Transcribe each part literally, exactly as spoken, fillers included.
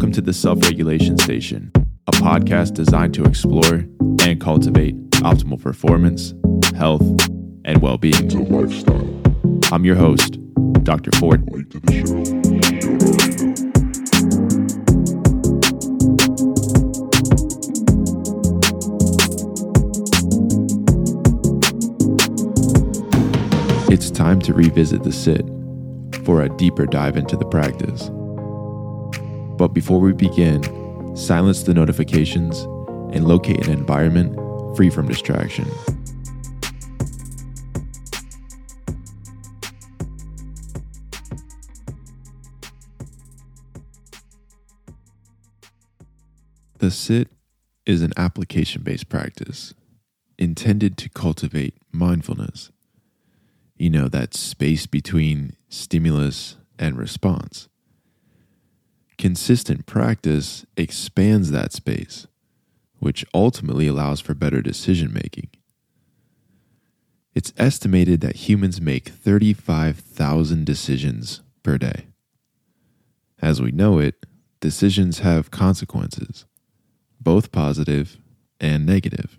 Welcome to The Self-Regulation Station, a podcast designed to explore and cultivate optimal performance, health, and well-being. The lifestyle. I'm your host, Doctor Ford. It's time to revisit the S I T for a deeper dive into the practice. But before we begin, silence the notifications and locate an environment free from distraction. The S I T is an application-based practice intended to cultivate mindfulness. You know, that space between stimulus and response. Consistent practice expands that space, which ultimately allows for better decision-making. It's estimated that humans make thirty-five thousand decisions per day. As we know it, decisions have consequences, both positive and negative.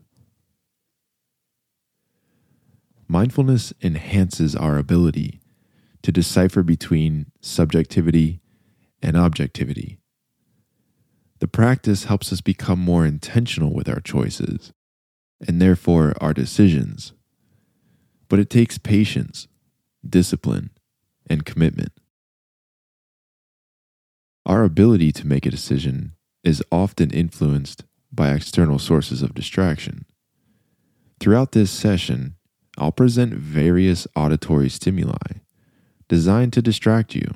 Mindfulness enhances our ability to decipher between subjectivity and objectivity. The practice helps us become more intentional with our choices, and therefore our decisions. But it takes patience, discipline, and commitment. Our ability to make a decision is often influenced by external sources of distraction. Throughout this session, I'll present various auditory stimuli designed to distract you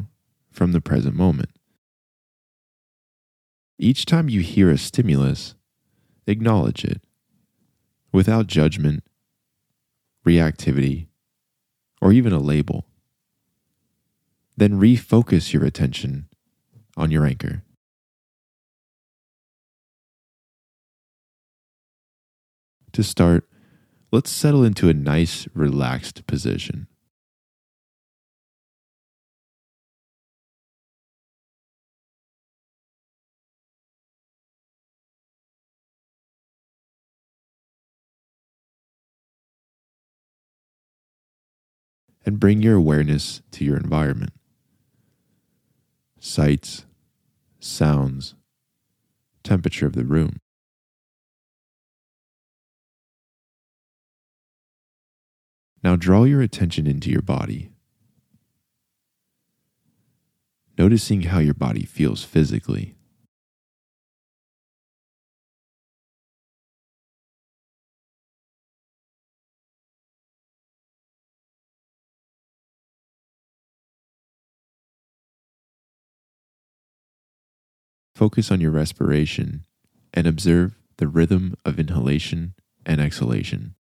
from the present moment. Each time you hear a stimulus, acknowledge it without judgment, reactivity, or even a label. Then refocus your attention on your anchor. To start, let's settle into a nice, relaxed position. And bring your awareness to your environment. Sights, sounds, temperature of the room. Now draw your attention into your body, noticing how your body feels physically. Focus on your respiration and observe the rhythm of inhalation and exhalation.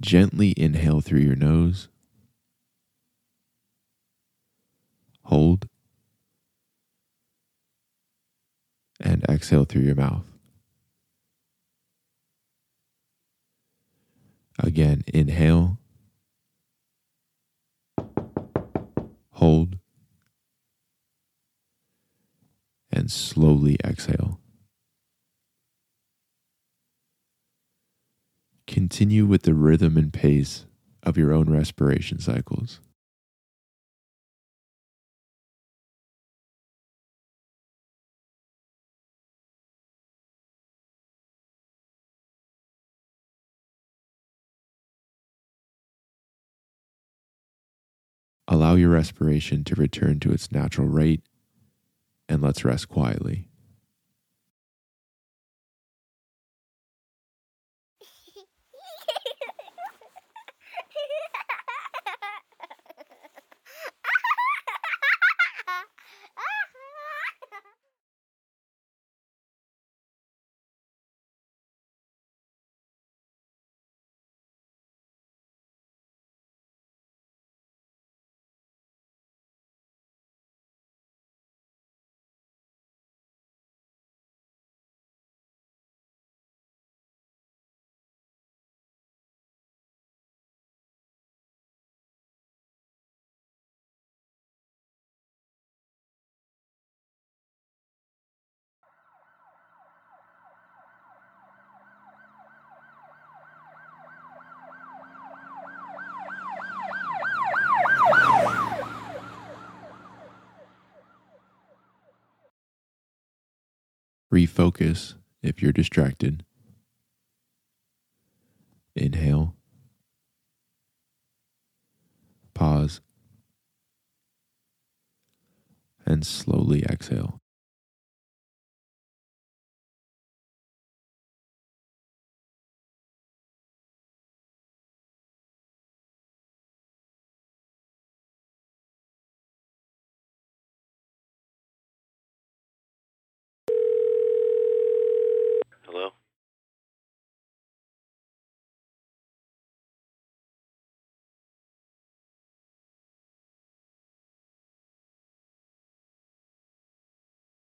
Gently inhale through your nose. Hold. And exhale through your mouth. Again, inhale, hold, and slowly exhale. Continue with the rhythm and pace of your own respiration cycles. Allow your respiration to return to its natural rate, and let's rest quietly. refocus if you're distracted. Inhale. Pause. And slowly exhale.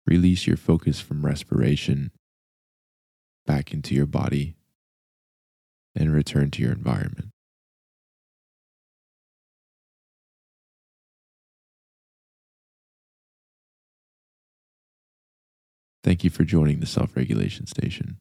Release your focus from respiration back into your body and return to your environment. Thank you for joining the Self-Regulation Station.